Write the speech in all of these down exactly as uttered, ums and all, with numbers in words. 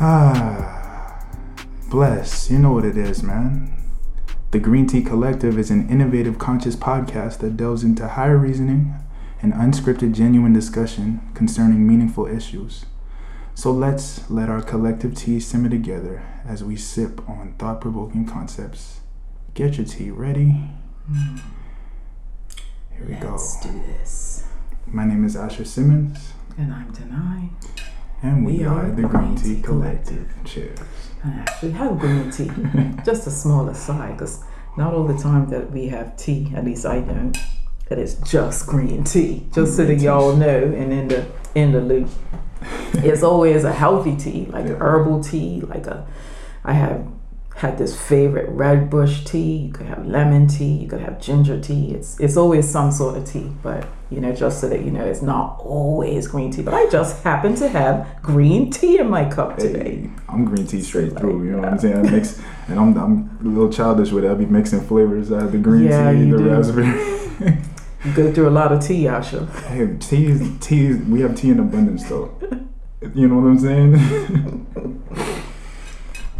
Ah, bless. You know what it is, man. The Green Tea Collective is an innovative, conscious podcast that delves into higher reasoning and unscripted, genuine discussion concerning meaningful issues. So let's let our collective tea simmer together as we sip on thought-provoking concepts. Get your tea ready. Mm. Here we let's go. Let's do this. My name is Asher Simmons. And I'm Denai. And we, we are, are the Green Tea Collective. Collective. Cheers. I actually have green tea. Just a small aside, because not all the time that we have tea, at least I don't, that it's just green tea. Just green so that tea. Y'all know, and in the, in the loop. It's always a healthy tea, like yeah. herbal tea. Like a, I have had this favorite red bush tea. You could have lemon tea. You could have ginger tea. It's it's always some sort of tea, but you know, just so that you know, it's not always green tea. But I just happen to have green tea in my cup hey, today. I'm green tea straight like, through. You know yeah. what I'm saying? I mix, and I'm I'm a little childish with it. I'll be mixing flavors. I have the green yeah, tea, the do. raspberry. You go through a lot of tea, Asha. Hey, tea is tea. Is, we have tea in abundance, though. You know what I'm saying?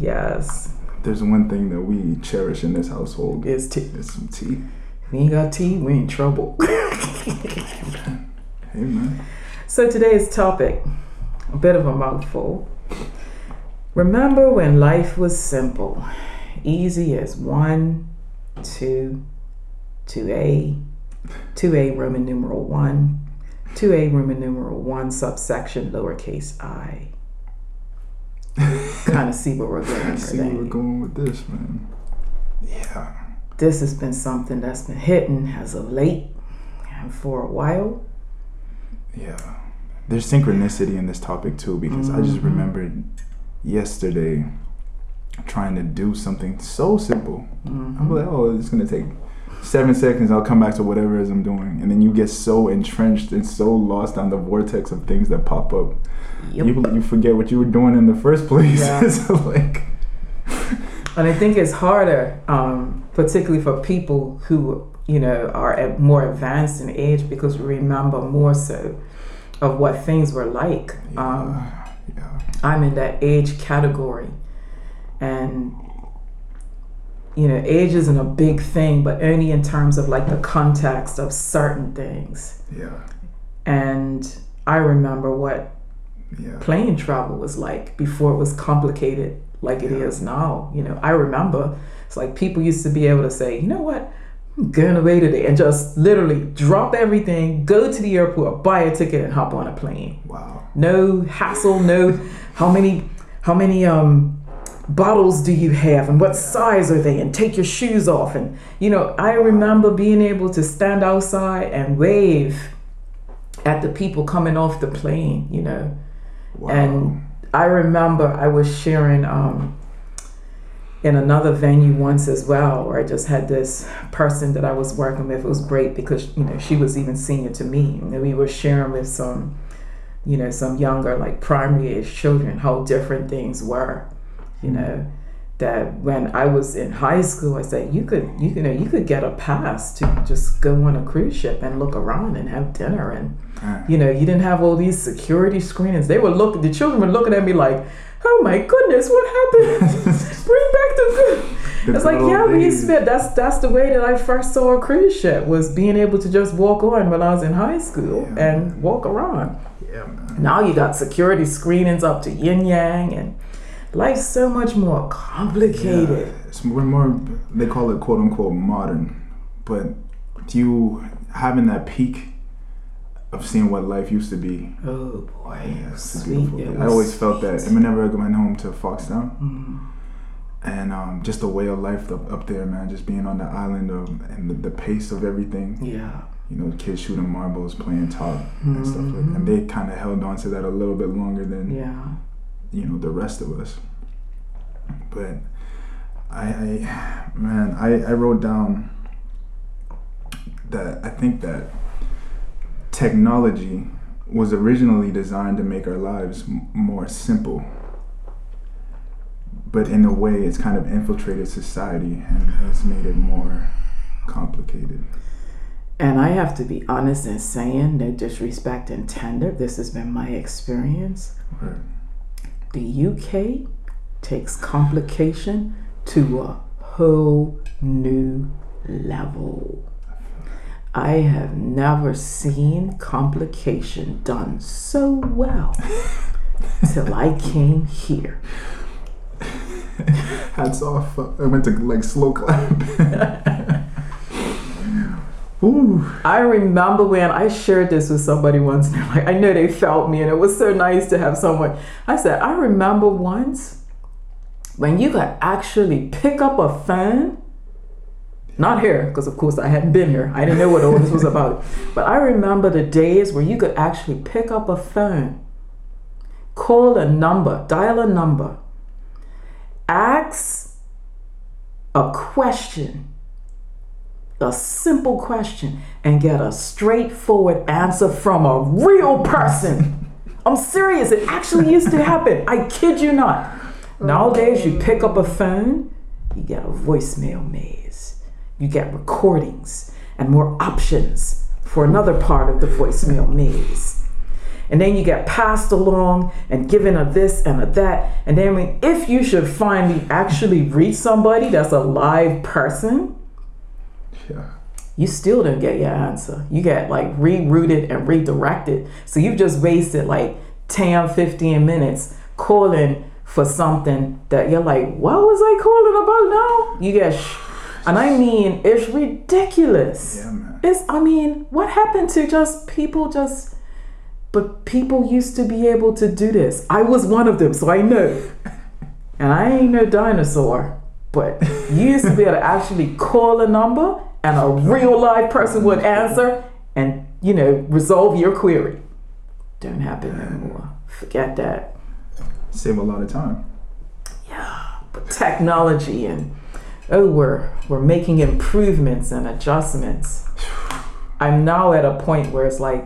Yes. There's one thing that we cherish in this household. It's tea. It's some tea. If we ain't got tea, we in trouble. Amen. Amen. So today's topic, a bit of a mouthful. Remember when life was simple, easy as one, two, two A, two A Roman numeral one. two A Roman numeral one subsection lowercase I. Kind of see where we're going. See where we're going with this, man. Yeah. This has been something that's been hitting as of late and for a while. Yeah. There's synchronicity in this topic too, because mm-hmm. I just remembered yesterday trying to do something so simple. Mm-hmm. I'm like, oh, it's gonna take seven seconds, I'll come back to whatever it is I'm doing. And then you get so entrenched and so lost on the vortex of things that pop up. Yep. You, you forget what you were doing in the first place. Yeah. So like, and I think it's harder, um, particularly for people who, you know, are at more advanced in age, because we remember more so of what things were like. Yeah. Um, yeah. I'm in that age category. And you know, age isn't a big thing, but only in terms of like the context of certain things. Yeah. And I remember what yeah. plane travel was like before it was complicated like it yeah. is now. You know, I remember it's like people used to be able to say, you know what, I'm going away today, and just literally drop everything, go to the airport, buy a ticket, and hop on a plane. Wow. No hassle, no how many, how many, um, bottles do you have, and what size are they, and take your shoes off. And you know, I remember being able to stand outside and wave at the people coming off the plane, you know. Wow. And I remember I was sharing um in another venue once as well, where I just had this person that I was working with. It was great because, you know, she was even senior to me, and we were sharing with some, you know, some younger, like primary age children, how different things were. You know, that when I was in high school, I said you could, you, you know, you could get a pass to just go on a cruise ship and look around and have dinner, and right. you know, you didn't have all these security screenings. They were looking, the children were looking at me like, "Oh my goodness, what happened? Bring back the food." It's like, yeah, we spent. That's that's the way that I first saw a cruise ship, was being able to just walk on when I was in high school yeah, and man. walk around. Yeah, man. Now you got security screenings up to yin yang and. Life's so much more complicated. Yeah, it's more, more, they call it quote unquote modern, but you having that peak of seeing what life used to be. Oh boy, yeah, it's beautiful. It I always sweet. felt that. And whenever I went home to Foxtown, mm-hmm. and um, just the way of life up, up there, man, just being on the island of, and the, the pace of everything. Yeah. You know, kids shooting marbles, playing top, mm-hmm. and stuff like that. And they kind of held on to that a little bit longer than. Yeah. You know, the rest of us. But I, I man, I, I wrote down that I think that technology was originally designed to make our lives m- more simple. But in a way, it's kind of infiltrated society and has made it more complicated. And I have to be honest in saying, no disrespect intended, this has been my experience. Right. the U K takes complication to a whole new level. I have never seen complication done so well till I came here. Hats off. I went to like slow clap. Ooh. I remember when I shared this with somebody once, and like, I know they felt me, and it was so nice to have someone. I said, I remember once when you could actually pick up a phone, not here, because of course I hadn't been here. I didn't know what all this was about. But I remember the days where you could actually pick up a phone, call a number, dial a number, ask a question, a simple question, and get a straightforward answer from a real person. I'm serious, it actually used to happen. I kid you not. Nowadays, you pick up a phone, you get a voicemail maze. You get recordings and more options for another part of the voicemail maze. And then you get passed along and given a this and a that. And then when, if you should finally actually reach somebody that's a live person, yeah, you still don't get your answer. You get like rerouted and redirected. So you've just wasted like ten, fifteen minutes calling for something that you're like, what was I calling about now? You get, sh- and I mean, it's ridiculous. Yeah, man. It's, I mean, what happened to just people just, but people used to be able to do this. I was one of them, so I know. And I ain't no dinosaur. But you used to be able to actually call a number and a real live person would answer and, you know, resolve your query. Don't happen anymore. Forget that. Save a lot of time. Yeah, but technology and, oh, we're, we're making improvements and adjustments. I'm now at a point where it's like,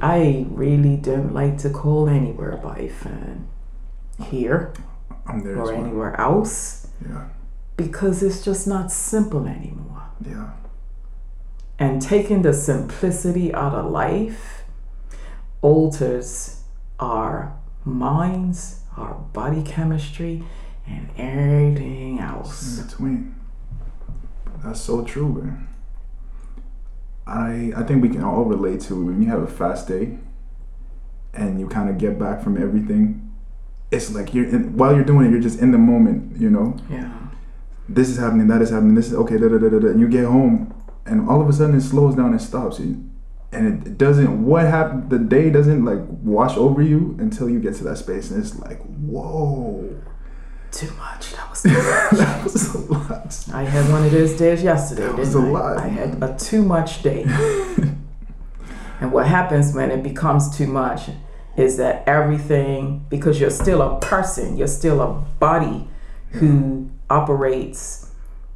I really don't like to call anywhere by phone. Here I'm there or anywhere else. Yeah. Because it's just not simple anymore. Yeah. And taking the simplicity out of life alters our minds, our body chemistry, and everything else. In between. That's so true, man. I I think we can all relate to when you have a fast day and you kind of get back from everything. It's like you're in, while you're doing it, you're just in the moment, you know? Yeah. This is happening, that is happening, this is okay, da da da da da. And you get home, and all of a sudden it slows down and stops you. And it doesn't, what happened, the day doesn't like wash over you until you get to that space. And it's like, whoa. Too much. That was too much. That was a lot. I had one of those days yesterday. That was a lot. I had a too much day. And what happens when it becomes too much is that everything, because you're still a person, you're still a body who operates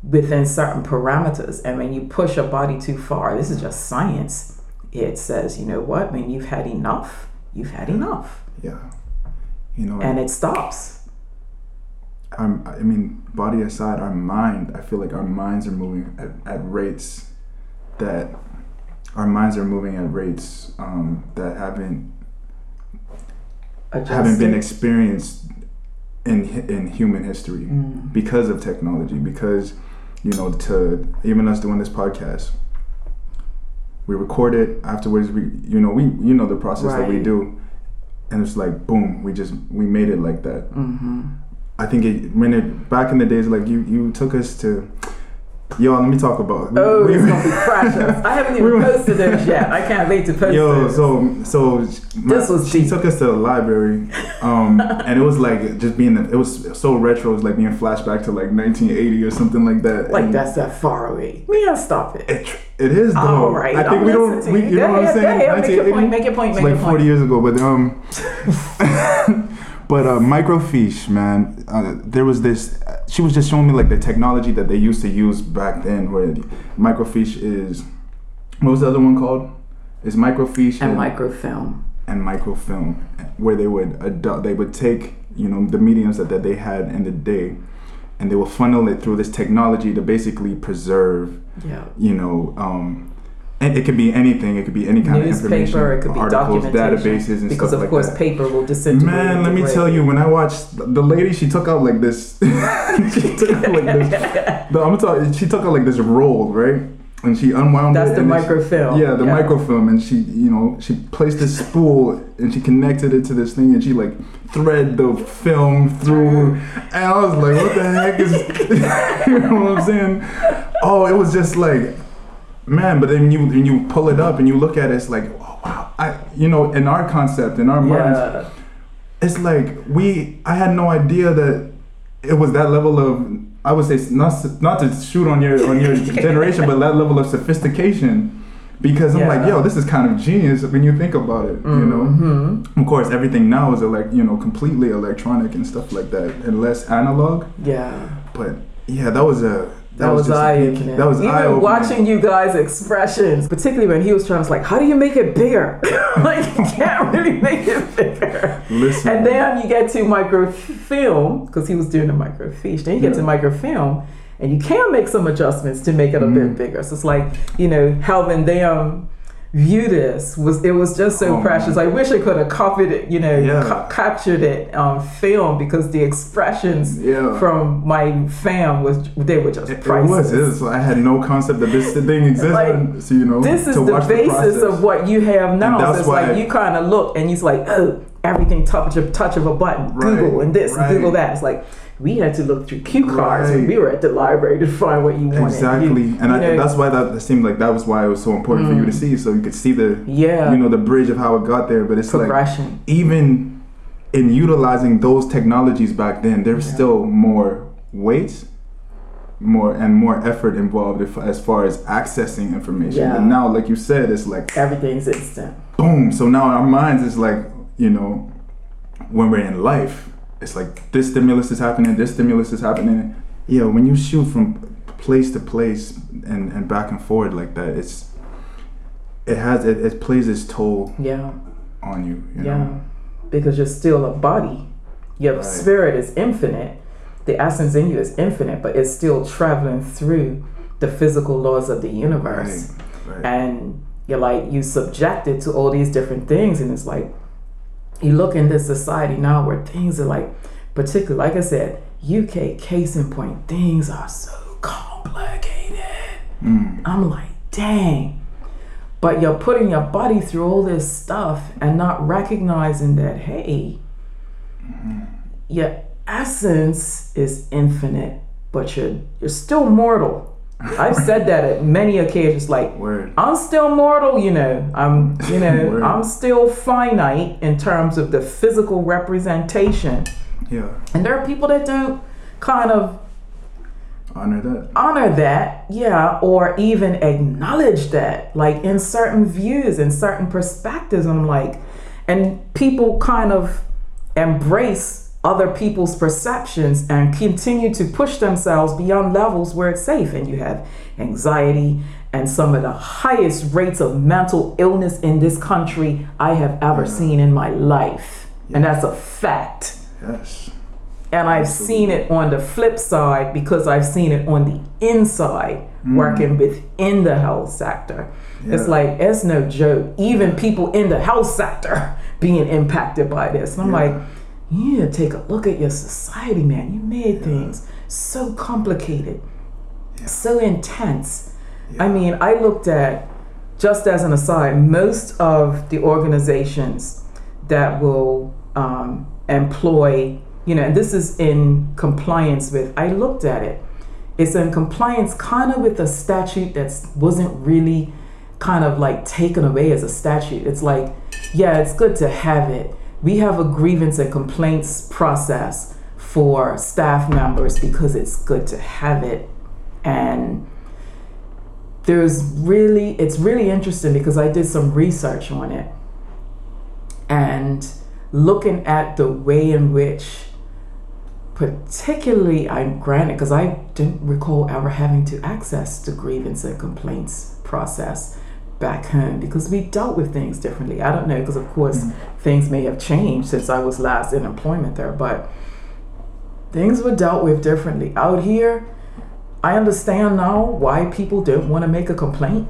within certain parameters, and when you push a body too far, this is just science, it says, you know what, when you've had enough, you've had enough. Yeah, you know, and it stops. I'm, I mean, body aside, our mind, I feel like our minds are moving at, at rates that our minds are moving at rates um, that haven't Adjusted. haven't been experienced in in human history, mm. because of technology, because, you know, to even us doing this podcast, we record it afterwards, we, you know, we, you know, the process, right, that we do, and it's like, boom, we just, we made it like that. Mm-hmm. I think it, when it, back in the days, like you you took us to, yo, let me talk about, oh, we, it's we, gonna be precious. I haven't even posted this yet. I can't wait to post yo this. so so my, this was she deep. Took us to the library, um and it was like just being it was so retro. It was like being flashback to like nineteen eighty or something like that, like, and that's that far away. We gotta stop it. It, it is though. All right, I think I'll we don't we, you go know ahead, what I'm saying, ahead, make your point make your point make like your forty point. Years ago, but um But uh, microfiche, man, uh, there was this, she was just showing me like the technology that they used to use back then, where microfiche is, what was the other one called? It's microfiche and, and microfilm. And microfilm, where they would adult, they would take, you know, the mediums that, that they had in the day, and they would funnel it through this technology to basically preserve, yeah, you know, um, It could be anything. It could be any kind Newspaper, of information. It could be articles, databases, and because stuff like that. Because, of course, that. paper will disintegrate. Man, let me tell you, when I watched the lady, she took out like this. she took out like this. No, I'm talking. She took out like this roll, right? And she unwound That's it. That's the microfilm. She, yeah, the yeah. microfilm, and she, you know, she placed this spool and she connected it to this thing, and she like thread the film through. And I was like, what the heck is? You know what I'm saying? Oh, it was just like. Man, but then you and you pull it up and you look at it, it's like, oh, wow, I, you know, in our concept, in our minds, yeah. it's like we. I had no idea that it was that level of. I would say not not to shoot on your on your generation, but that level of sophistication, because I'm yeah. like, yo, this is kind of genius when you think about it. Mm-hmm. You know, of course, everything now is elect, you know, completely electronic and stuff like that, and less analog. Yeah. But yeah, that was a. That, that was, was eye-opening. That was Even eye-opening. Watching you guys' expressions, particularly when he was trying to like, how do you make it bigger? Like, you can't really make it bigger. Listen. And then you get to microfilm, because he was doing the microfiche. Then you get yeah. to microfilm, and you can make some adjustments to make it a mm. bit bigger. So it's like, you know, helping them view this. was It was just so oh, precious. Man. I wish I could have copied it, you know, yeah. ca- captured it on film, because the expressions yeah. from my fam, was they were just it, priceless. It was, it was. I had no concept that this thing existed. Like, so, you know, this is to the watch basis the of what you have now. And that's so it's why like you kind of look and you're like, oh, everything touch of, touch of a button. Right, Google and this, right. and Google that. It's like, we had to look through cue cards right. when we were at the library to find what you wanted. Exactly, you, and you know, I, that's why that, that seemed like that was why it was so important mm, for you to see, so you could see the yeah. you know the bridge of how it got there. But it's progression. Like even in utilizing those technologies back then, there's yeah. still more weight, more and more effort involved if, as far as accessing information. Yeah. And now, like you said, it's like everything's instant. Boom. So now in our minds, it's like you know when we're in life. It's like this stimulus is happening, this stimulus is happening. Yeah, when you shoot from place to place and, and back and forward like that, it's it has it, it plays its toll yeah. on you. you yeah, know? Because you're still a body. Your right. spirit is infinite. The essence in you is infinite, but it's still traveling through the physical laws of the universe. Right. Right. And you're like you subjected to all these different things, and it's like. You look in this society now where things are like, particularly, like I said, U K, case in point, things are so complicated. Mm. I'm like, dang. But you're putting your body through all this stuff and not recognizing that, hey, mm-hmm. your essence is infinite, but you're, you're still mortal. I've said that at many occasions, like, Word. I'm still mortal, you know, I'm, you know, I'm still finite in terms of the physical representation. Yeah. And there are people that don't kind of honor that, honor that. Yeah. Or even acknowledge that, like in certain views and certain perspectives. I'm like, and people kind of embrace other people's perceptions and continue to push themselves beyond levels where it's safe. And you have anxiety and some of the highest rates of mental illness in this country I have ever yeah. seen in my life. Yes. And that's a fact. Yes. And I've Absolutely. seen it on the flip side because I've seen it on the inside mm. working within the health sector. Yeah. It's like, it's no joke. Even people in the health sector being impacted by this. And I'm yeah. like, yeah, take a look at your society, man. You made yeah. things so complicated, yeah. so intense. Yeah. I mean, I looked at, just as an aside, most of the organizations that will um, employ, you know, and this is in compliance with, I looked at it. It's in compliance kind of with a statute that wasn't really kind of like taken away as a statute. It's like, yeah, it's good to have it. We have a grievance and complaints process for staff members because it's good to have it. And there's really, it's really interesting because I did some research on it and looking at the way in which particularly I'm granted, because I didn't recall ever having to access the grievance and complaints process back home because we dealt with things differently. I don't know, because of course mm-hmm. things may have changed since I was last in employment there, but things were dealt with differently. Out here, I understand now why people don't want to make a complaint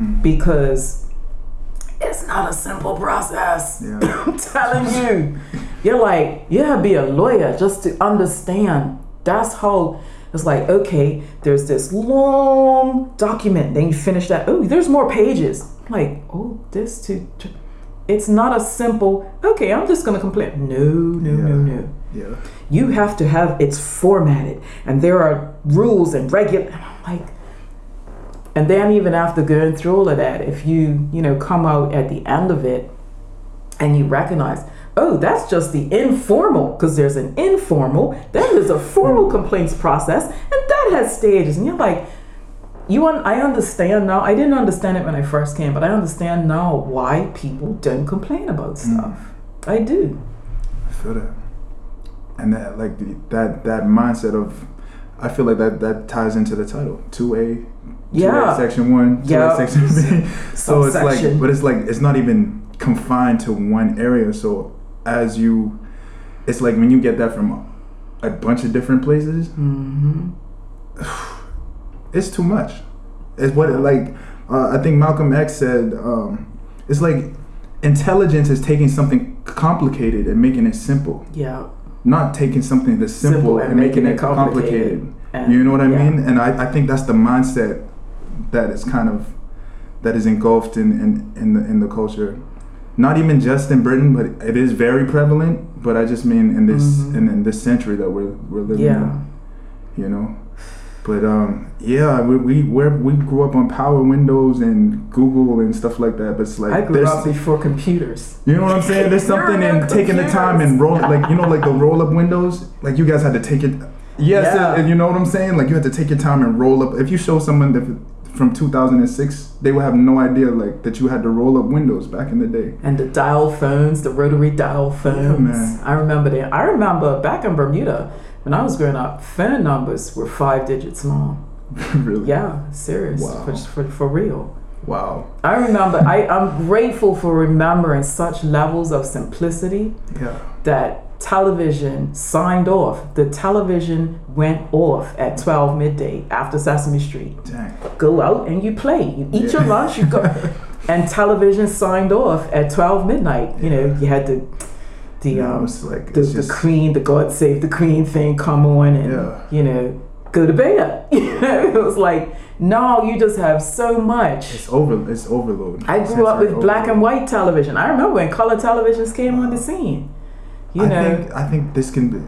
mm-hmm. because it's not a simple process. Yeah. I'm telling you. You're like, you have to be a lawyer just to understand. That's how it's like, okay, there's this long document. Then you finish that. Oh, there's more pages. Like, oh, this to... It's not a simple, okay, I'm just going to complain. No, no, yeah. no, no. Yeah. You have to have, it's formatted. And there are rules and regular. And I'm like, and then even after going through all of that, if you, you know, come out at the end of it and you recognize, oh, that's just the informal, because there's an informal, then there's a formal complaints process, and that has stages. And you're like, you un- I understand now. I didn't understand it when I first came, but I understand now why people don't complain about stuff. Mm. I do. I feel that. And that, like, the, that that mindset of, I feel like that, that ties into the title, two A, yeah. two A section one, yeah. two A section B. So it's section. like, but it's like, it's not even confined to one area. So as you, it's like when you get that from a, a bunch of different places, mm-hmm. it's too much. It's what it, like uh, I think Malcolm X said. Um, it's like intelligence is taking something complicated and making it simple. Yeah. Not taking something that's simple, simple and, and making, making it complicated. complicated. And, you know what I yeah. mean? And I, I think that's the mindset that is kind of that is engulfed in, in, in the in the culture. Not even just in Britain, but it is very prevalent. But I just mean in this mm-hmm. in, in this century that we're we're living yeah. in. You know. But um, yeah, we we we're, we grew up on Power Windows and Google and stuff like that. But it's like I grew up before computers. You know what I'm saying? There's something in taking computers. the time and rolling, like you know, like the roll up windows. Like you guys had to take it. Yes, yeah. and, and you know what I'm saying? Like you had to take your time and roll up. If you show someone that from two thousand six, they would have no idea like that you had to roll up windows back in the day. And the dial phones, the rotary dial phones. Yeah, man. I remember that. I remember back in Bermuda. When I was growing up, phone numbers were five digits long. Really? Yeah, serious. Wow. For, for, for real. Wow. I remember, I, I'm grateful for remembering such levels of simplicity yeah. that television signed off. The television went off at twelve midday after Sesame Street. Dang. Go out and you play. You eat yeah. your lunch, you go. And television signed off at twelve midnight. You know, yeah. you had to... The, yeah, um, like, the, just, the Queen, the God Save the Queen thing come on and, yeah. you know, go to bed. You know, it was like, no, you just have so much. It's over. It's overload. I grew Sensory up with overload. Black and white television. I remember when color televisions came on the scene. You I know, think, I think this can be,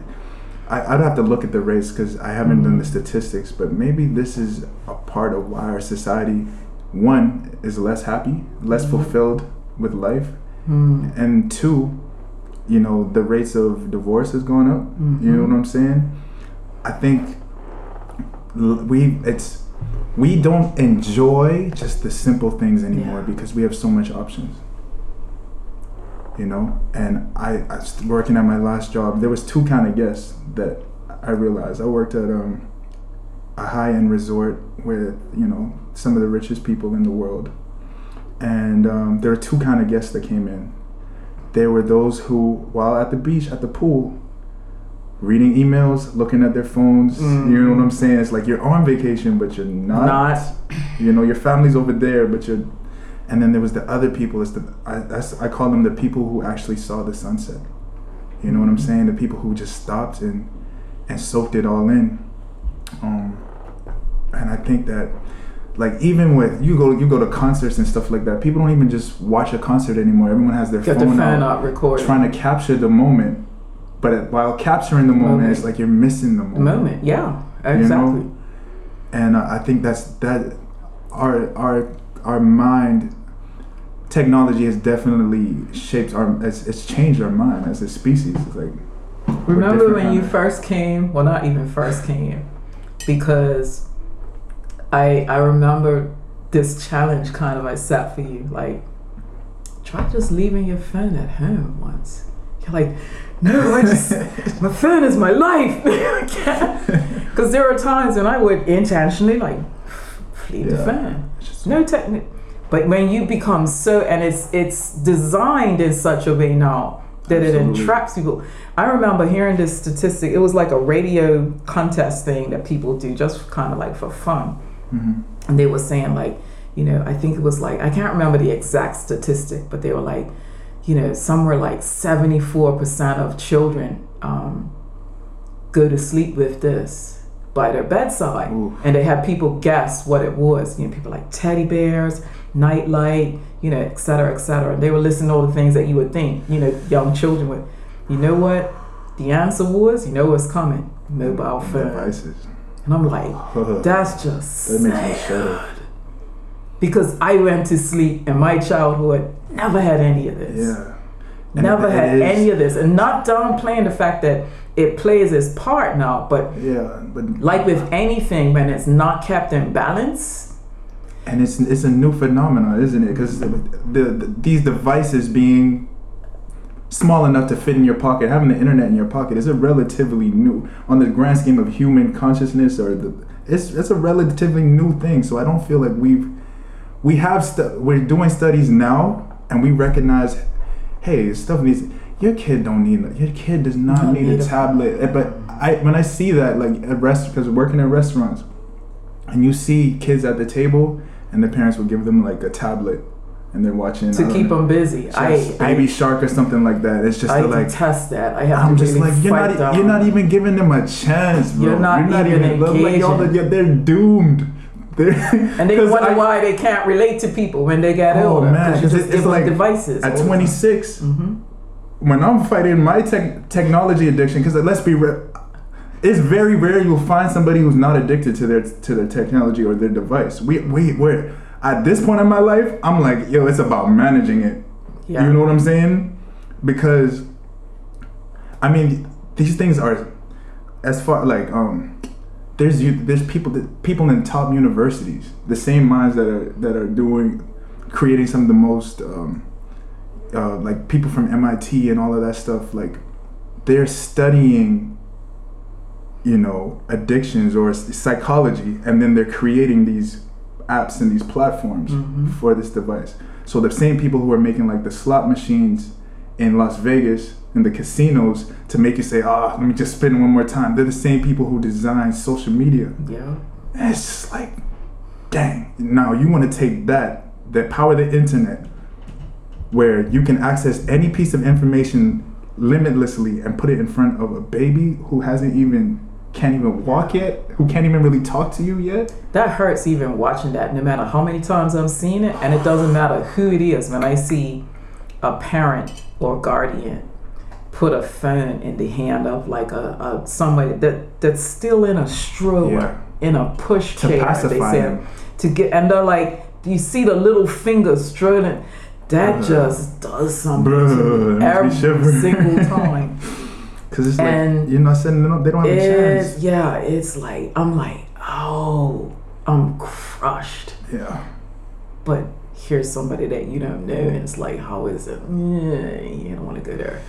I, I'd have to look at the race because I haven't mm-hmm. done the statistics, but maybe this is a part of why our society, one, is less happy, less mm-hmm. fulfilled with life, mm-hmm. and two, you know, the rates of divorce has gone up. Mm-hmm. You know what I'm saying? I think we it's we don't enjoy just the simple things anymore yeah. because we have so much options. You know, and I, I was working at my last job. There was two kind of guests that I realized. I worked at um, a high-end resort with, you know, some of the richest people in the world, and um, there were two kind of guests that came in. There were those who, while at the beach, at the pool, reading emails, looking at their phones, mm. you know what I'm saying? It's like you're on vacation, but you're not. Not. You know, your family's over there, but you're... And then there was the other people. It's the I, I, I call them the people who actually saw the sunset. You know what I'm saying? The people who just stopped and, and soaked it all in. Um, and I think that... Like even with you go you go to concerts and stuff like that, people don't even just watch a concert anymore. Everyone has their Get phone, their phone out, out trying to capture the moment. But while capturing the moment, moment. It's like you're missing the moment. The moment, yeah, exactly. You know? And uh, I think that's that. Our our our mind, technology has definitely shaped our. It's, it's changed our mind as a species. It's like remember when you first came? Well, not even first came, because. I, I remember this challenge kind of I set for you, like, try just leaving your phone at home once. You're like, no, I just, my phone is my life. Because there are times when I would intentionally, like, leave yeah. the phone. No technique. But when you become so, and it's it's designed in such a way now that Absolutely. It entraps people. I remember hearing this statistic. It was like a radio contest thing that people do just kind of like for fun. Mm-hmm. And they were saying like, you know, I think it was like, I can't remember the exact statistic, but they were like, you know, somewhere like seventy-four percent of children um, go to sleep with this by their bedside. Ooh. And they had people guess what it was. You know, people like teddy bears, nightlight, you know, et cetera, et cetera. They were listing all the things that you would think, you know, young children would. You know what the answer was? You know what's coming? Mobile phone. Devices. And I'm like, that's just that makes me sad. Because I went to sleep in my childhood, never had any of this. Yeah. And never it, had it any of this. And not downplaying the fact that it plays its part now, but, yeah, but like with anything, when it's not kept in balance. And it's it's a new phenomenon, isn't it? Because the, the, these devices being small enough to fit in your pocket, having the internet in your pocket, is a relatively new, on the grand scheme of human consciousness, or the, it's it's a relatively new thing. So I don't feel like we've We have stu- we're doing studies now, and we recognize, hey, stuff needs. Your kid don't need. Your kid does not don't need, need a tablet. It. But I, when I see that, like at rest, because working at restaurants, and you see kids at the table, and the parents will give them like a tablet, and they're watching to keep know, them busy. I Baby I, Shark or something like that. It's just I like detest that. I have I'm to just really like you're not. Down. You're not even giving them a chance, bro. You're not, you're not even, even engaging. Like, y'all, they're doomed. And they wonder I, why they can't relate to people when they get oh, older. Man, cause cause it's, it's like devices. At twenty-six, mm-hmm. when I'm fighting my tech, technology addiction, because let's be real, it's very rare you'll find somebody who's not addicted to their to their technology or their device. We we we're at this point in my life, I'm like, yo, it's about managing it. Yeah. You know what I'm saying? Because I mean, these things are as far like um. There's you, there's people that, people in top universities, the same minds that are that are doing, creating some of the most, um, uh, like people from M I T and all of that stuff. Like, they're studying, you know, addictions or psychology, and then they're creating these apps and these platforms mm-hmm. for this device. So the same people who are making like the slot machines in Las Vegas. In the casinos to make you say, ah, oh, let me just spin one more time. They're the same people who design social media. Yeah. And it's just like, dang. Now you want to take that, the power of the internet, where you can access any piece of information limitlessly and put it in front of a baby who hasn't even, can't even walk yet, who can't even really talk to you yet. That hurts even watching that, no matter how many times I've seen it. And it doesn't matter who it is. When I see a parent or guardian put a phone in the hand of like a, a somebody that that's still in a stroller, yeah. in a push to chair, they said, to get, and they're like, you see the little finger strolling. That uh, just does something to me every single time. Because it's and like you're not setting them up; they don't have it, a chance. Yeah, it's like I'm like, oh, I'm crushed. Yeah, but here's somebody that you don't know, and it's like, how is it? Yeah, you don't want to go there.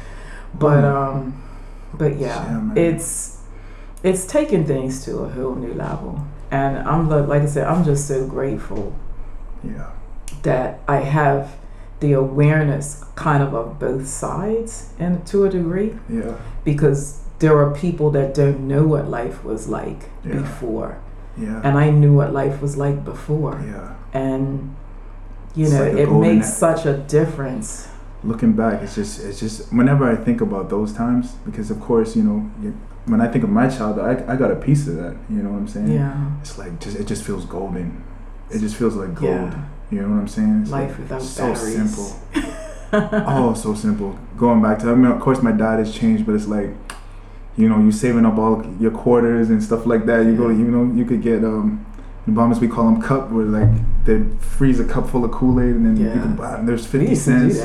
But um, but yeah, yeah it's it's taking things to a whole new level, and I'm like I said, I'm just so grateful. Yeah. That I have the awareness, kind of, of both sides, and to a degree. Yeah. Because there are people that don't know what life was like yeah. before. Yeah. And I knew what life was like before. Yeah. And you it's know, like it makes net. such a difference. Looking back, it's just, it's just. Whenever I think about those times, because of course, you know, you, when I think of my childhood, I, I got a piece of that. You know what I'm saying? Yeah. It's like just, it just feels golden. It just feels like gold. Yeah. You know what I'm saying? It's life like, without so batteries. Simple. Oh, so simple. Going back to, I mean, of course, my diet has changed, but it's like, you know, you saving up all your quarters and stuff like that. You yeah. go, to, you know, you could get um. In Bahamas, we call them cup, where like they freeze a cup full of Kool-Aid, and then yeah. you can buy them. There's fifty cents,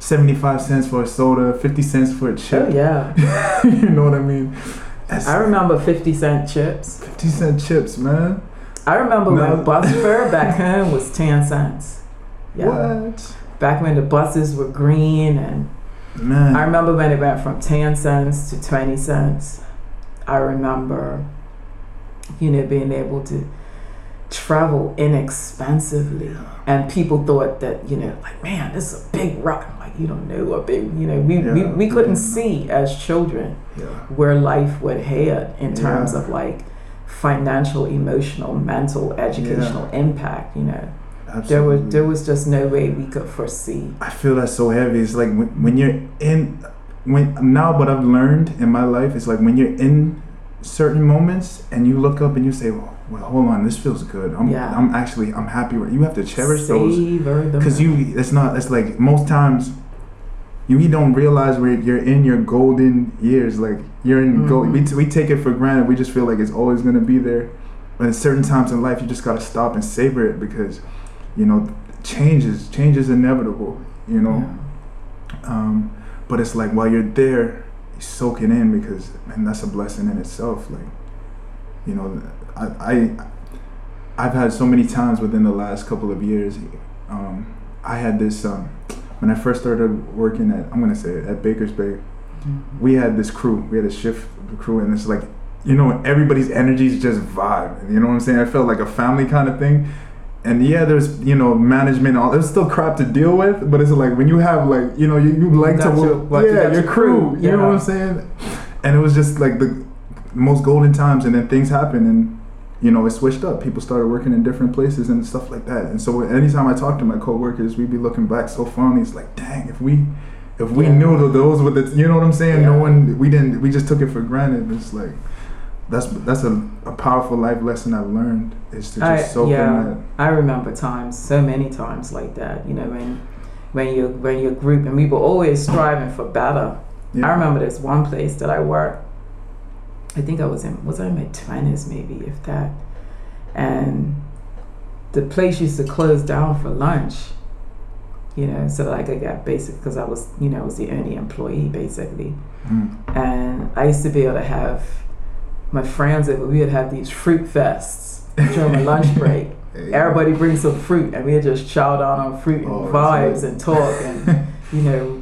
seventy-five cents for a soda, fifty cents for a chip. Oh, yeah. You know what I mean? That's I remember fifty cent chips. fifty cent chips, man. I remember now, when bus fare back home was ten cents. Yeah. What? Back when the buses were green, and man. I remember when it went from ten cents to twenty cents. I remember, you know, being able to travel inexpensively, yeah. and people thought that, you know, like, man, this is a big rock. I'm like, you don't know a big, you know, we, yeah. we, we couldn't see as children yeah. where life would head in terms yeah. of like financial, emotional, mental, educational yeah. impact, you know. Absolutely. There was there was just no way we could foresee. I feel that's so heavy. It's like when, when you're in, when now what I've learned in my life is like when you're in certain moments and you look up and you say, well, well hold on, this feels good. I'm yeah. I'm actually I'm happy. You have to cherish Savor those because you. It's not. It's like most times. You, you don't realize where you're in your golden years. Like you're in mm-hmm. gold. We t- we take it for granted. We just feel like it's always gonna be there. But at certain times in life, you just gotta stop and savor it because, you know, change is change is inevitable. You know, yeah. um, but it's like while you're there, you soak it in because man, that's a blessing in itself. Like, you know, I, I I've had so many times within the last couple of years. Um, I had this. Um, When I first started working at, I'm gonna say it, at Baker's Bay, mm-hmm. we had this crew, we had a shift crew, and it's like, you know, everybody's energies just vibe. You know what I'm saying? I felt like a family kind of thing. And yeah, there's, you know, management, all there's still crap to deal with, but it's like when you have like, you know, you, you like you to work, like, yeah, you your crew, you yeah. know what I'm saying? And it was just like the most golden times, and then things happened, and you know, it switched up. People started working in different places and stuff like that. And so anytime I talk to my coworkers, we'd be looking back so fondly. It's like, dang, if we if we yeah. knew that those were the, you know what I'm saying? Yeah. No one, we didn't, we just took it for granted. It's like, that's that's a, a powerful life lesson I learned is to just I, soak yeah, in that. I remember times, so many times like that, you know, when when you're, when you're grouped, and we were always striving for better. Yeah. I remember there's one place that I worked. I think I was in, was I in my twenties maybe, if that. And the place used to close down for lunch, you know, so that I could get basic, because I was, you know, I was the only employee basically. Mm. And I used to be able to have my friends, that we would have these fruit fests during my lunch break. Yeah. Everybody brings some fruit and we would just chow down on fruit and oh, vibes and talk and, you know,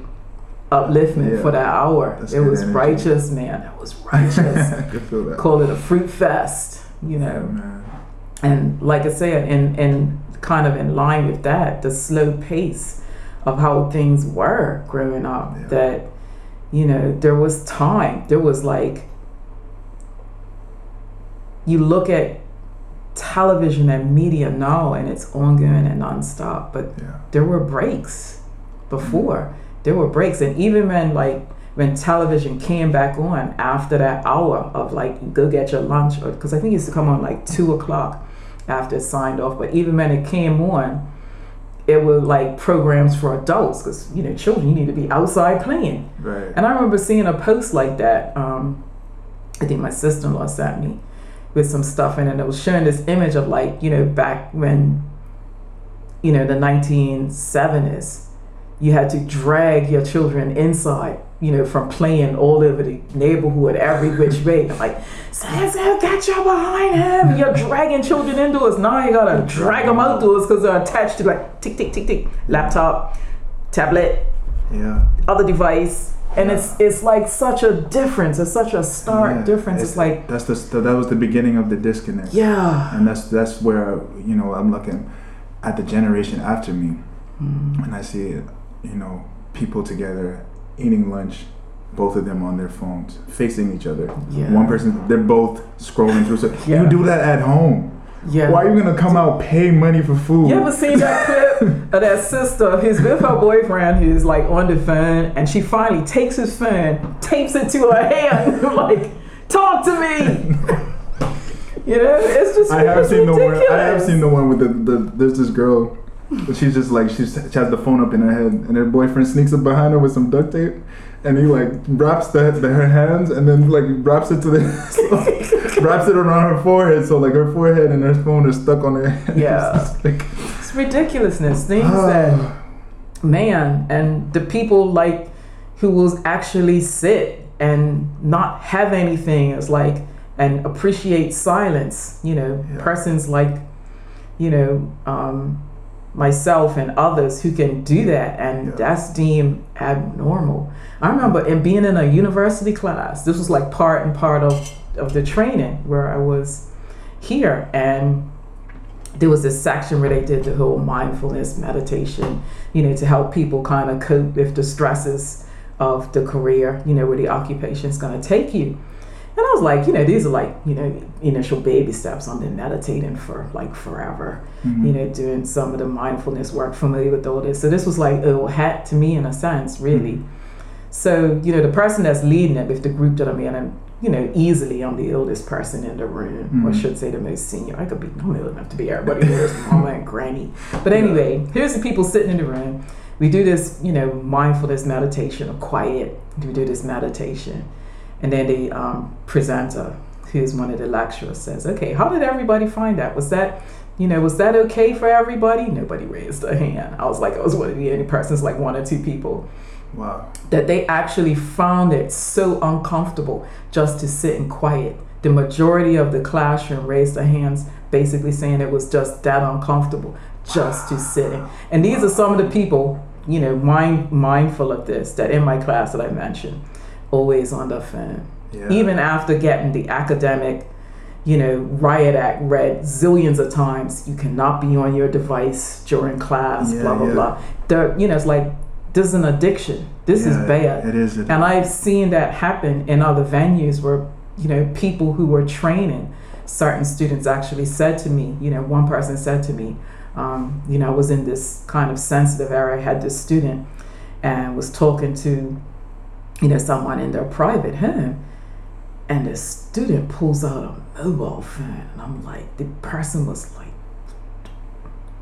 upliftment yeah. for that hour. That's it was energy. Righteous, man. It was righteous. That. Call it a fruit fest, you know. Yeah, and like I said, and and kind of in line with that, the slow pace of how things were growing up. Yeah. That, you know, there was time. There was like, you look at television and media now, and it's ongoing and nonstop. But yeah. there were breaks before. Mm-hmm. There were breaks, and even when like when television came back on after that hour of like go get your lunch, or because I think it used to come on like two o'clock after it signed off. But even when it came on, it was like programs for adults because you know children you need to be outside playing. Right. And I remember seeing a post like that. Um, I think my sister-in-law sent me with some stuff in it, and it was showing this image of like you know back when you know the nineteen seventies. You had to drag your children inside, you know, from playing all over the neighborhood, every which way. Like, Sansa, get you behind him. You're dragging children indoors. Now you gotta drag them outdoors because they're attached to like tick, tick, tick, tick, laptop, tablet, yeah, other device. And yeah. it's it's like such a difference. It's such a stark yeah, difference. It's, it's like that's the that was the beginning of the disconnect. Yeah, and that's that's where you know I'm looking at the generation after me, mm. and I see it. You know, people together eating lunch, both of them on their phones, facing each other. Yeah. One person, they're both scrolling through. So yeah. you do that at home. Yeah. Why are you gonna come out pay money for food? You ever seen that clip of that sister who's with her boyfriend who's like on the phone, and she finally takes his phone, tapes it to her hand, like talk to me. You know, it's just I have seen ridiculous. The one. I have seen the one with the, the there's this girl. She's just like, she's, she has the phone up in her head, and her boyfriend sneaks up behind her with some duct tape, and he like wraps the, the her hands, and then like wraps it to the so, wraps it around her forehead, so like her forehead and her phone are stuck on her head. Yeah, it's, like, it's ridiculousness. Things uh, that man and the people like who will actually sit and not have anything is like and appreciate silence. You know, yeah. persons like you know. um myself and others who can do that, and yeah. that's deemed abnormal. I remember in being in a university class, this was like part and part of, of the training where I was here, and there was this section where they did the whole mindfulness meditation, you know, to help people kind of cope with the stresses of the career, you know, where the occupation's going to take you. And I was like, you know, these are like, you know, initial baby steps. I've been meditating for like forever, mm-hmm. you know, doing some of the mindfulness work, familiar with all this. So this was like a hat to me in a sense, really. Mm-hmm. So, you know, the person that's leading it with the group that I'm in, I'm, you know, easily I'm the oldest person in the room, mm-hmm. or I should say the most senior. I could be, I'm old enough to be everybody else's mama and granny. But anyway, here's the people sitting in the room. We do this, you know, mindfulness meditation or quiet. We do this meditation. And then the um, presenter, who's one of the lecturers, says, okay, how did everybody find that? Was that, you know, was that okay for everybody? Nobody raised a hand. I was like, I was one of the only persons, like one or two people. Wow. That they actually found it so uncomfortable just to sit in quiet. The majority of the classroom raised their hands, basically saying it was just that uncomfortable just wow. to sit in. And these are some of the people, you know, mind, mindful of this, that in my class that I mentioned, always on the phone. Yeah. Even after getting the academic, you know, riot act read zillions of times, you cannot be on your device during class, yeah, blah, blah, yeah. blah. They're, you know, it's like, this is an addiction. This yeah, is bad. It is. It and is. I've seen that happen in other venues where, you know, people who were training certain students actually said to me, you know, one person said to me, um, you know, I was in this kind of sensitive area. I had this student and was talking to, you know, someone in their private home, and the student pulls out a mobile phone, and I'm like, the person was like,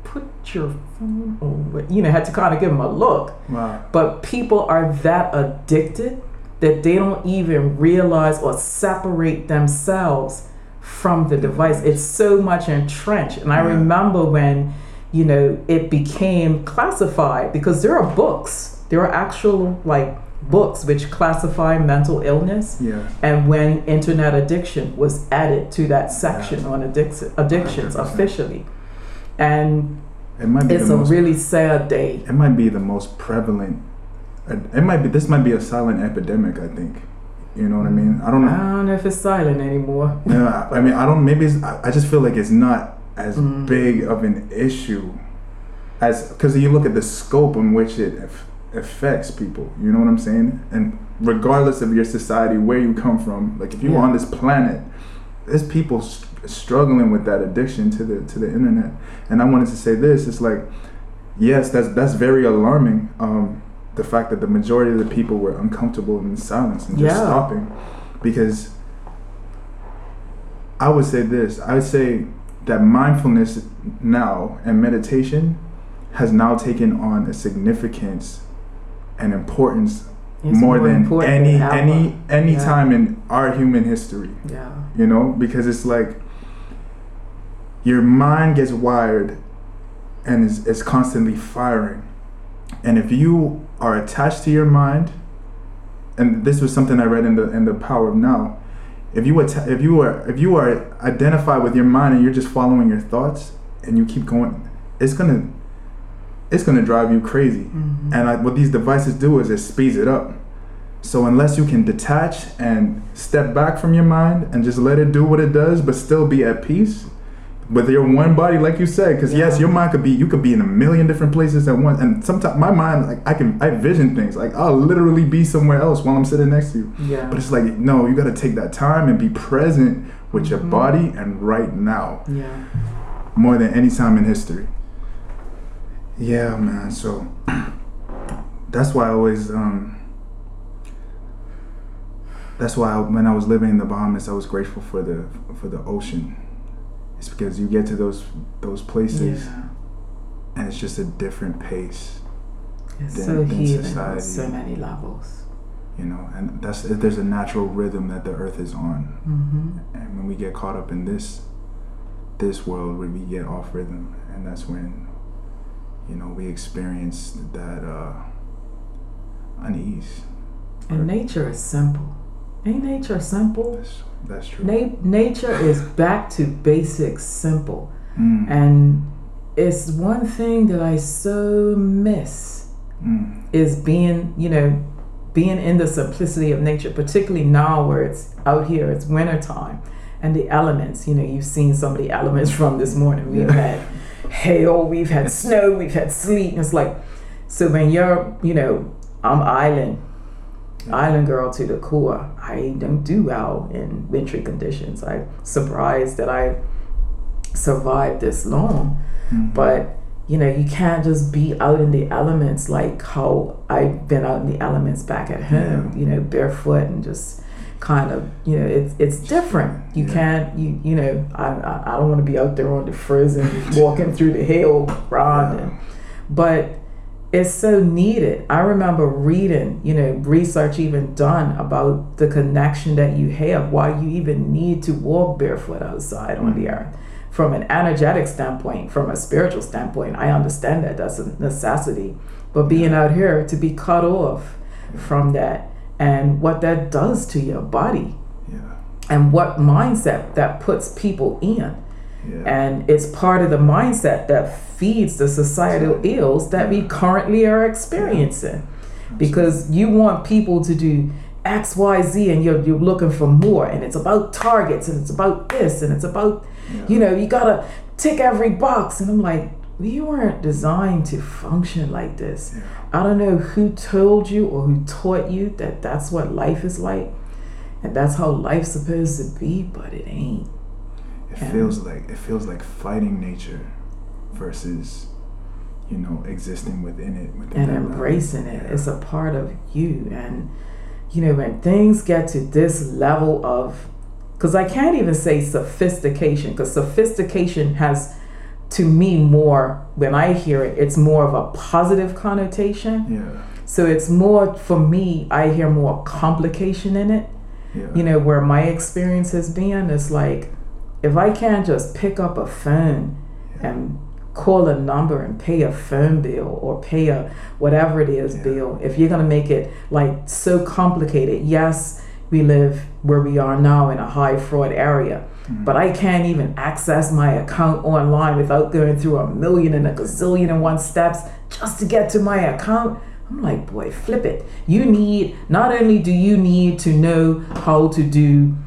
put your phone away. You know, had to kind of give them a look. Wow. But people are that addicted that they don't even realize or separate themselves from the device. It's so much entrenched. And I yeah. remember when, you know, it became classified, because there are books, there are actual like books which classify mental illness. Yeah. And when internet addiction was added to that section yeah. on addic- addictions one hundred percent. Officially. And it might be it's a most, really sad day. It might be the most prevalent. It might be. This might be a silent epidemic, I think. You know what I mean? I don't know. I don't know if it's silent anymore. Yeah, I mean, I don't. Maybe it's, I just feel like it's not as mm. big of an issue as, because you look at the scope in which it af- affects people. You know what I'm saying? And regardless of your society, where you come from, like if you're yeah. on this planet, there's people st- struggling with that addiction to the to the internet. And I wanted to say this: it's like, yes, that's that's very alarming. Um, the fact that the majority of the people were uncomfortable in silence and just yeah. stopping, because I would say this: I would say that mindfulness now and meditation has now taken on a significance and importance. It's more, more than any than any any yeah. time in our human history. Yeah. You know, because it's like your mind gets wired and is is constantly firing. And if you are attached to your mind, and this was something I read in the in the Power of Now, if you att- if you are if you are identified with your mind and you're just following your thoughts and you keep going, it's gonna it's going to drive you crazy. Mm-hmm. And I, what these devices do is it speeds it up. So unless you can detach and step back from your mind and just let it do what it does, but still be at peace with your one body, like you said, because yeah. yes, your mind could be, you could be in a million different places at once. And sometimes my mind, like I can, I vision things, like I'll literally be somewhere else while I'm sitting next to you. Yeah. But it's like, no, you got to take that time and be present with mm-hmm. your body and right now. Yeah. More than any time in history. Yeah, man, so that's why I always, um, that's why I, when I was living in the Bahamas, I was grateful for the for the ocean. It's because you get to those those places yeah. and it's just a different pace. It's than, so than healing society. On so many levels. You know, and that's there's a natural rhythm that the earth is on. Mm-hmm. And when we get caught up in this, this world, where we get off rhythm, and that's when, you know, we experience that uh, unease. And nature is simple. Ain't nature simple? That's, that's true. Na- nature is back to basics, simple. Mm. And it's one thing that I so miss mm. is being, you know, being in the simplicity of nature, particularly now where it's out here, it's wintertime, and the elements, you know, you've seen some of the elements from this morning we've had. Hail, we've had snow, we've had sleet, and it's like, so when you're, you know, I'm island island girl to the core. I don't do well in wintry conditions. I'm surprised that I survived this long. Mm-hmm. But, you know, you can't just be out in the elements like how I've been out in the elements back at home, yeah. you know, barefoot and just kind of, you know, it's it's different. You yeah. can't, you you know, I I, I don't want to be out there on the frozen, walking through the hail, grinding. Yeah. But it's so needed. I remember reading, you know, research even done about the connection that you have, why you even need to walk barefoot outside mm-hmm. on the earth. From an energetic standpoint, from a spiritual standpoint, I understand that that's a necessity. But being out here, to be cut off from that and what that does to your body yeah. and what mindset that puts people in. Yeah. And it's part of the mindset that feeds the societal ills that we currently are experiencing. Yeah. Because you want people to do X, Y, Z, and you're, you're looking for more, and it's about targets, and it's about this, and it's about, yeah. you know, you gotta tick every box. And I'm like, we weren't designed to function like this. Yeah. I don't know who told you or who taught you that that's what life is like, and that's how life's supposed to be, but it ain't. It and feels like, it feels like fighting nature versus, you know, existing within it. Within and embracing life. It. Yeah. It's a part of you. And you know, when things get to this level of, because I can't even say sophistication, because sophistication has, to me, more, when I hear it, it's more of a positive connotation. Yeah. So it's more, for me, I hear more complication in it. Yeah. You know, where my experience has been, it's like, if I can't just pick up a phone yeah. and call a number and pay a phone bill or pay a whatever it is yeah. bill, if you're going to make it like so complicated, yes, we live where we are now in a high fraud area, mm-hmm. but I can't even access my account online without going through a million and a gazillion and one steps just to get to my account. I'm like, boy, flip it. You need, not only do you need to know how to do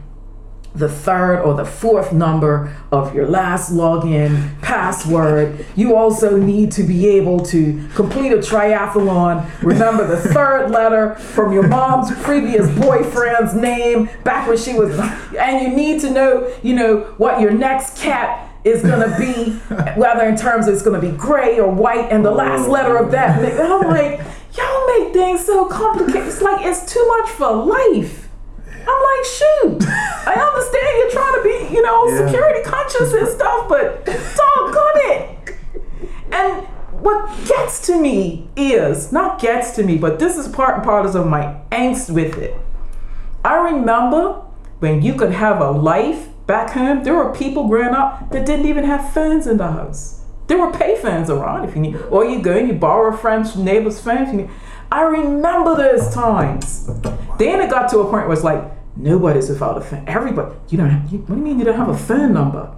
the third or the fourth number of your last login password, you also need to be able to complete a triathlon, remember the third letter from your mom's previous boyfriend's name back when she was, and you need to know, you know, what your next cat is gonna be, whether in terms of it's gonna be gray or white, and the last letter of that. And I'm like, y'all make things so complicated. It's like, it's too much for life. I'm like, shoot, I understand you're trying to be, you know, yeah. security conscious and stuff, but doggone it. And what gets to me is, not gets to me, but this is part and parcel of my angst with it. I remember when you could have a life back home, there were people growing up that didn't even have phones in the house. There were pay phones around if you need, or you go and you borrow a friend's neighbor's phone if you need. I remember those times. Then it got to a point where it's like, nobody's without a phone. Everybody, you don't have, you, what do you mean you don't have a phone number?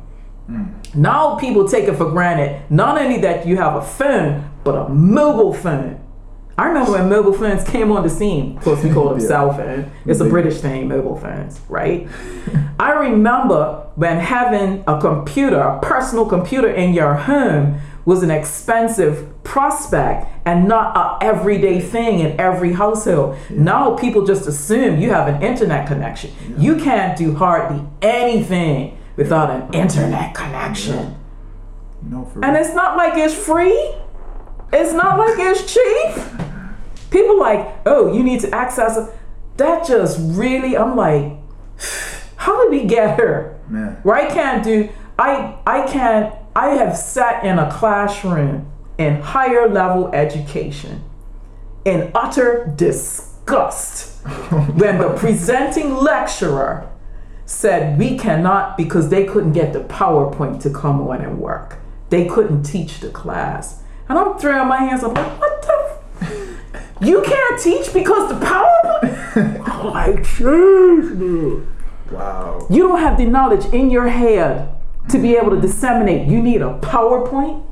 Mm. Now people take it for granted, not only that you have a phone, but a mobile phone. I remember when mobile phones came on the scene. Of course, we call them yeah. cell phone. It's a British thing, mobile phones, right? I remember when having a computer, a personal computer in your home was an expensive prospect and not an everyday thing in every household. Yeah. Now people just assume you have an internet connection. Yeah. You can't do hardly anything without an internet connection. Yeah. No, for real. And it's not like it's free. It's not like it's cheap. People like, oh, you need to access it. That just really, I'm like, how did we get here? Man. Where I can't do, I I can't, I have sat in a classroom in higher level education in utter disgust when the presenting lecturer said we cannot, because they couldn't get the PowerPoint to come on and work. They couldn't teach the class. And I'm throwing my hands up like, what the f- you can't teach because the PowerPoint? I'm like, excuse me. Wow. You don't have the knowledge in your head to be able to disseminate. You need a PowerPoint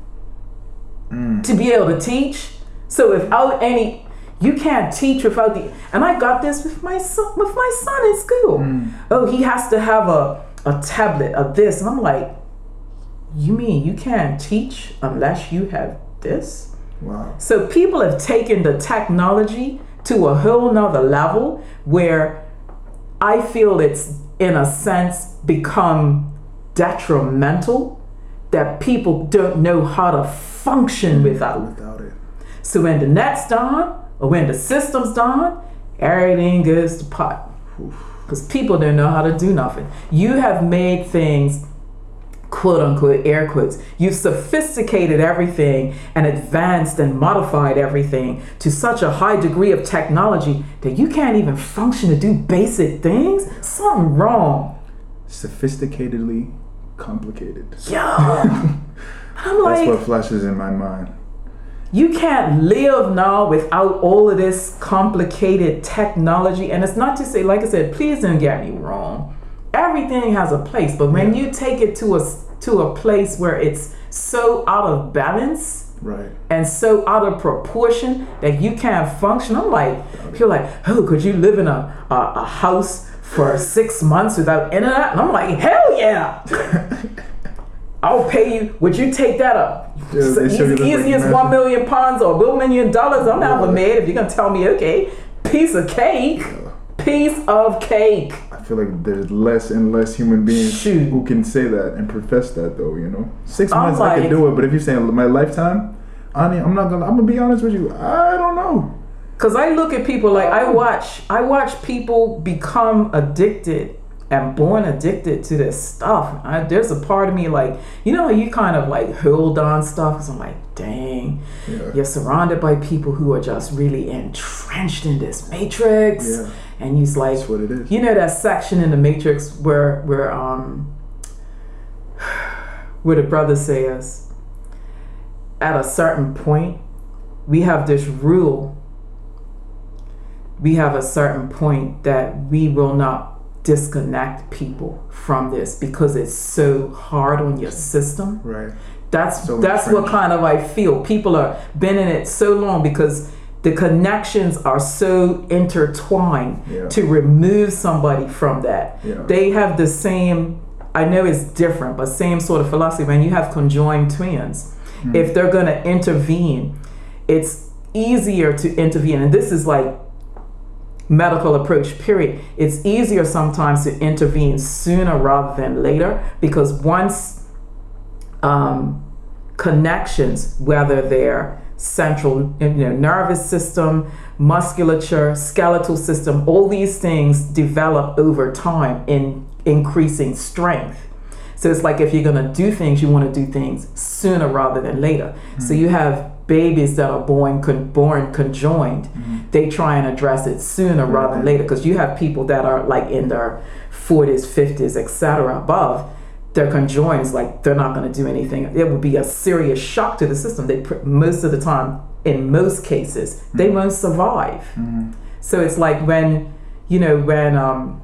mm. to be able to teach. So without any, you can't teach without the, and I got this with my son, with my son in school. Mm. Oh, he has to have a, a tablet of this. And I'm like, you mean you can't teach unless you have this? Wow. So people have taken the technology to a whole nother level where I feel it's, in a sense, become detrimental that people don't know how to function without, without it. So when the net's done, or when the system's done, everything goes to pot. Because people don't know how to do nothing. You have made things, quote unquote, air quotes, you've sophisticated everything and advanced and modified everything to such a high degree of technology that you can't even function to do basic things? Something wrong. Sophisticatedly complicated. Yeah. I'm like, that's what flashes in my mind. You can't live now without all of this complicated technology. And it's not to say, like I said, please don't get me wrong. Everything has a place, but when yeah. you take it to a to a place where it's so out of balance right. and so out of proportion that you can't function, I'm like, you're like, oh, could you live in a, a, a house for six months without internet? And I'm like, hell yeah. I'll pay you. Would you take that up? Yeah, so easy, easy as one million pounds or a million dollars. I'm not yeah. mad if you're gonna tell me, okay, piece of cake, yeah. piece of cake. I feel like there's less and less human beings Shoot. who can say that and profess that, though. You know, six I'm months like, I could do it, but if you're saying my lifetime, I mean, I'm not gonna. I'm gonna be honest with you. I don't know. Cause I look at people like I watch. I watch people become addicted. I'm born addicted to this stuff. I, there's a part of me like, you know, you kind of like hold on stuff. Cause I'm like, dang, yeah. you're surrounded by people who are just really entrenched in this matrix. Yeah. And he's like, that's what it is. You know that section in the Matrix where where um where the brother says, at a certain point, we have this rule. We have a certain point that we will not disconnect people from this because it's so hard on your system. Right. That's so that's what kind of I feel. People are been in it so long because the connections are so intertwined yeah. to remove somebody from that. Yeah. They have the same, I know it's different, but same sort of philosophy. When you have conjoined twins, mm. if they're gonna intervene, it's easier to intervene. And this is like medical approach, period. It's easier sometimes to intervene sooner rather than later because once um, connections, whether they're central, you know, nervous system, musculature, skeletal system, all these things develop over time in increasing strength. So it's like if you're going to do things, you want to do things sooner rather than later. Mm-hmm. So you have babies that are born con- born conjoined, mm-hmm. they try and address it sooner mm-hmm. rather than later because you have people that are like in their forties, fifties, et cetera above, their conjoins, like they're not going to do anything. It would be a serious shock to the system. They pr- most of the time, in most cases, mm-hmm. they won't survive. Mm-hmm. So it's like when, you know, when um,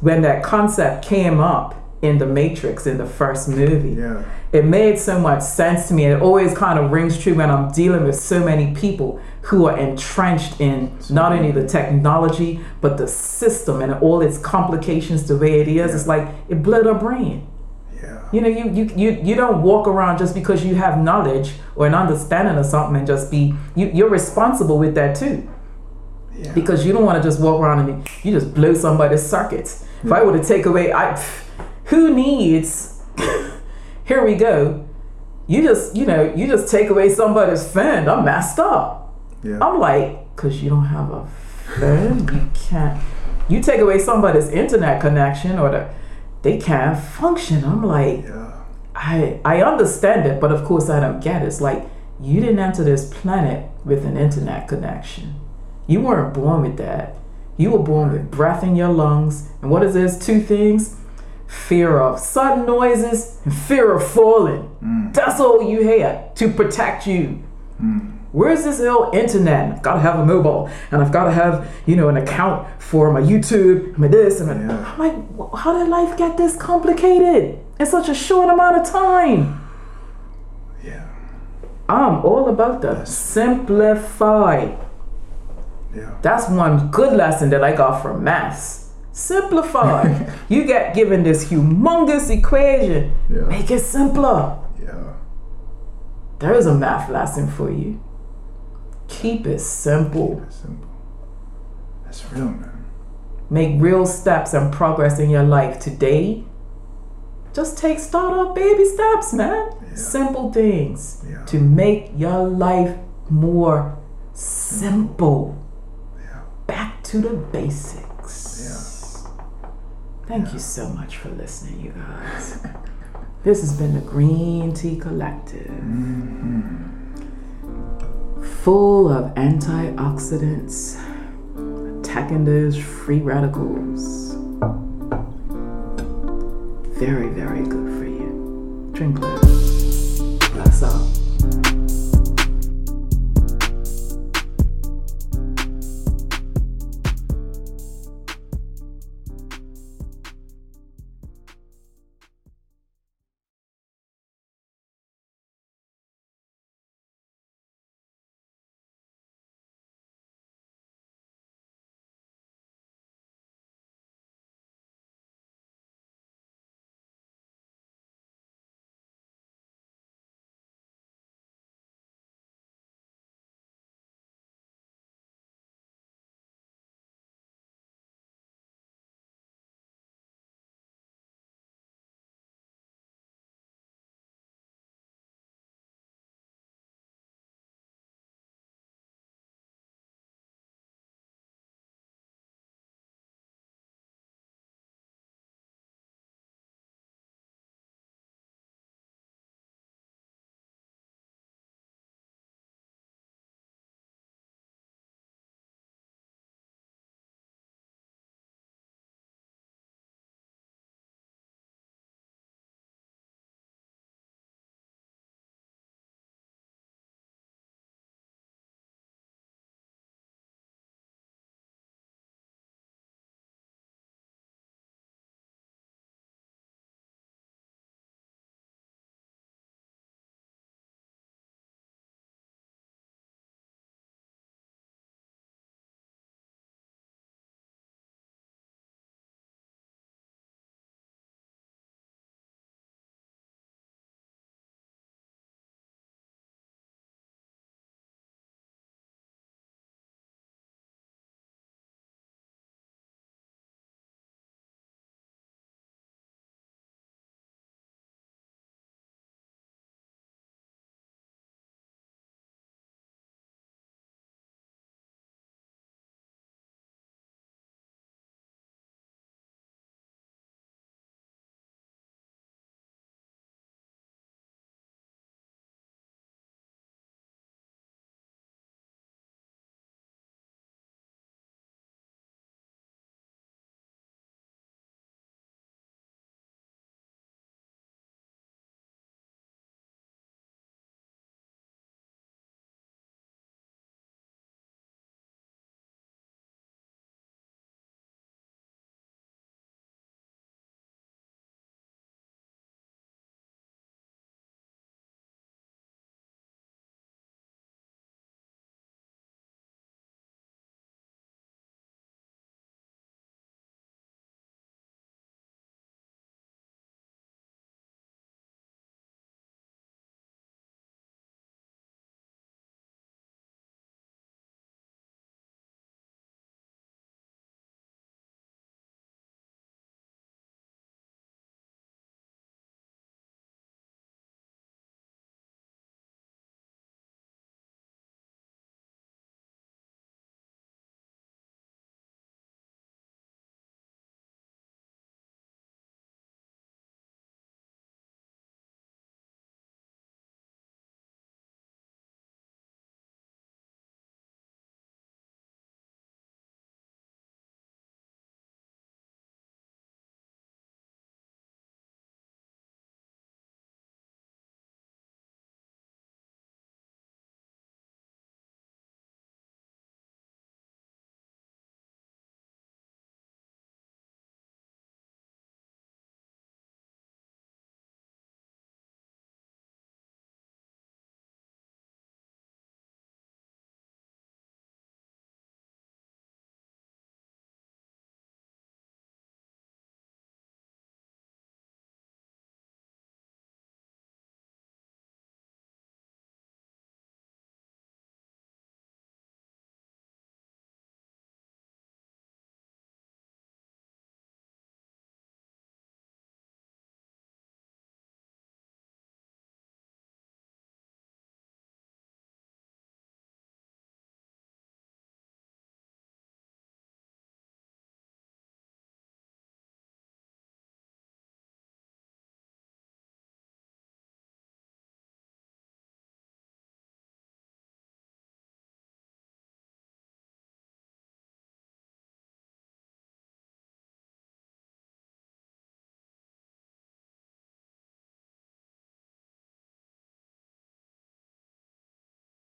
when that concept came up in The Matrix, in the first movie. Yeah. It made so much sense to me. It always kind of rings true when I'm dealing with so many people who are entrenched in not only the technology, but the system and all its complications the way it is. Yeah. It's like, it blew their brain. Yeah. You know, you, you you you don't walk around just because you have knowledge or an understanding of something and just be, you, you're responsible with that too. Yeah. Because you don't want to just walk around and you just blow somebody's circuits. Yeah. If I were to take away, I... Who needs, here we go, you just, you know, you just take away somebody's phone, I'm messed up. Yeah. I'm like, because you don't have a phone, you can't, you take away somebody's internet connection or the, they can't function. I'm like, yeah. I, I understand it, but of course I don't get it. It's like, you didn't enter this planet with an internet connection. You weren't born with that. You were born with breath in your lungs. And what is this, two things? Fear of sudden noises and fear of falling. Mm. That's all you had to protect you. Mm. Where's this hell internet? I've got to have a mobile and I've got to have, you know, an account for my YouTube, my this, and my, yeah. I'm like, how did life get this complicated in such a short amount of time? Yeah. I'm all about that. Yes. Simplify. Yeah. That's one good lesson that I got from maths. Simplify. You get given this humongous equation. Yeah. Make it simpler. Yeah. There is a math lesson for you. Keep it simple. Keep it simple. That's real, man. Make real steps and progress in your life today. Just take start off baby steps, man. Yeah. Simple things yeah. to make your life more simple. Yeah. Back to the basics. Yeah. Thank yeah. you so much for listening, you guys. This has been the Green Tea Collective. Mm-hmm. Full of antioxidants, attacking those free radicals. Very, very good for you. Drink less. Bless up.